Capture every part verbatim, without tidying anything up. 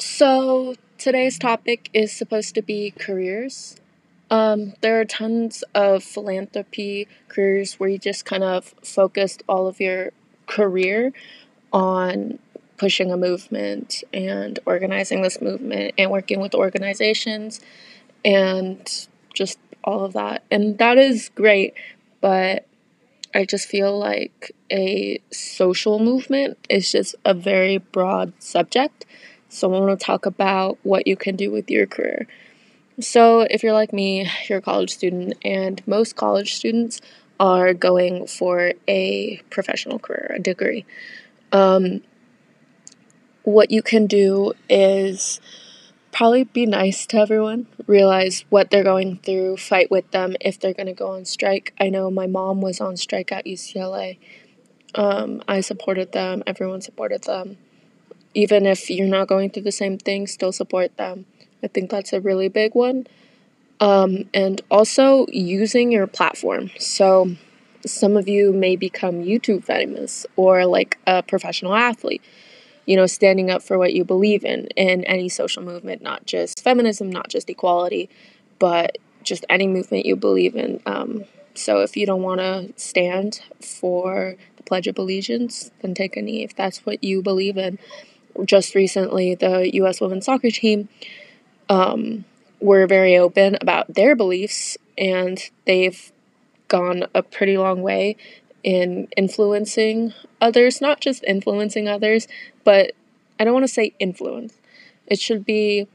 So today's topic is supposed to be careers. Um, there are tons of philanthropy careers where you just kind of focused all of your career on pushing a movement and organizing this movement and working with organizations and just all of that. And that is great, but I just feel like a social movement is just a very broad subject. So I want to talk about what you can do with your career. So if you're like me, you're a college student, and most college students are going for a professional career, a degree. Um, what you can do is probably be nice to everyone, realize what they're going through, fight with them if they're going to go on strike. I know my mom was on strike at U C L A. Um, I supported them. Everyone supported them. Even if you're not going through the same thing, still support them. I think that's a really big one. Um, and also using your platform. So some of you may become YouTube famous or like a professional athlete, you know, standing up for what you believe in, in any social movement, not just feminism, not just equality, but just any movement you believe in. Um, so if you don't want to stand for the Pledge of Allegiance, then take a knee if that's what you believe in. Just recently, the U S women's soccer team um, were very open about their beliefs, and they've gone a pretty long way in influencing others, not just influencing others, but I don't want to say influence. It should be,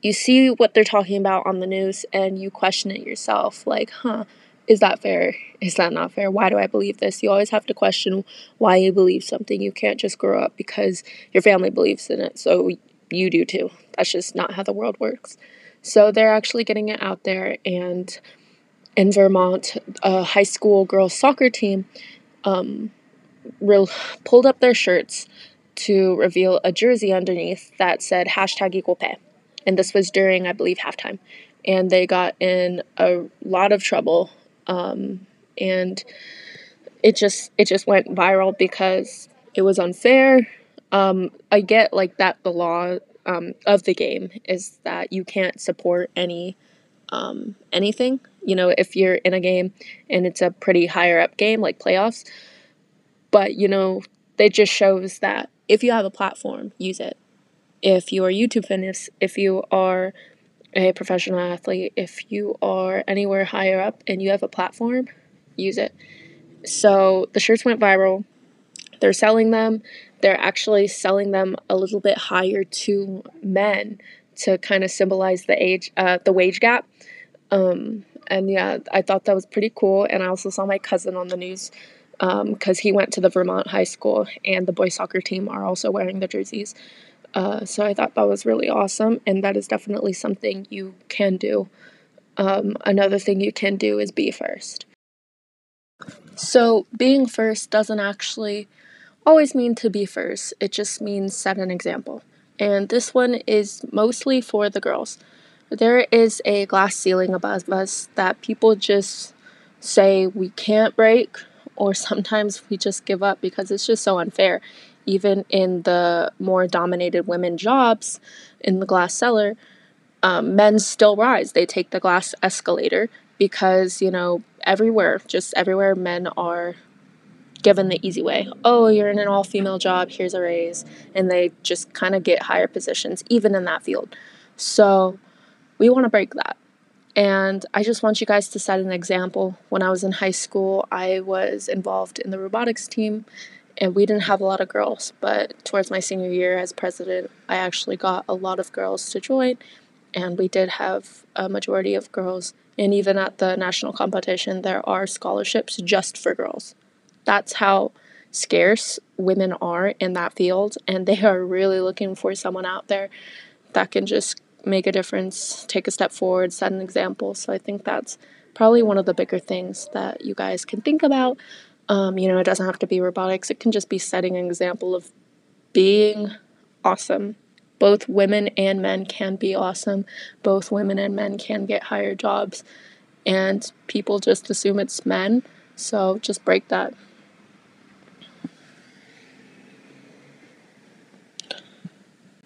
you see what they're talking about on the news and you question it yourself, like, huh, is that fair? Is that not fair? Why do I believe this? You always have to question why you believe something. You can't just grow up because your family believes in it, so you do too. That's just not how the world works. So they're actually getting it out there. And in Vermont, a high school girls soccer team um, re- pulled up their shirts to reveal a jersey underneath that said hashtag equal pay. And this was during, I believe, halftime. And they got in a lot of trouble. Um, and it just, it just went viral because it was unfair. Um, I get like that the law, um, of the game is that you can't support any, um, anything, you know, if you're in a game and it's a pretty higher up game, like playoffs, but you know, it just shows that if you have a platform, use it. If you are YouTube famous, if you are a professional athlete, if you are anywhere higher up and you have a platform, use it. So the shirts went viral. They're selling them. They're actually selling them a little bit higher to men to kind of symbolize the age, uh, the wage gap. Um, and yeah, I thought that was pretty cool. And I also saw my cousin on the news because um, he went to the Vermont high school, and the boys soccer team are also wearing the jerseys. Uh, so I thought that was really awesome, and that is definitely something you can do. Um, another thing you can do is be first. So being first doesn't actually always mean to be first. It just means set an example. And this one is mostly for the girls. There is a glass ceiling above us that people just say we can't break, or sometimes we just give up because it's just so unfair. Even in the more dominated women jobs in the glass cellar, um, men still rise. They take the glass escalator because, you know, everywhere, just everywhere, men are given the easy way. Oh, you're in an all-female job, here's a raise. And they just kind of get higher positions, even in that field. So we want to break that. And I just want you guys to set an example. When I was in high school, I was involved in the robotics team. And we didn't have a lot of girls, but towards my senior year as president, I actually got a lot of girls to join, and we did have a majority of girls. And even at the national competition, there are scholarships just for girls. That's how scarce women are in that field, and they are really looking for someone out there that can just make a difference, take a step forward, set an example. So I think that's probably one of the bigger things that you guys can think about. Um, you know, it doesn't have to be robotics. It can just be setting an example of being awesome. Both women and men can be awesome. Both women and men can get higher jobs. And people just assume it's men. So just break that.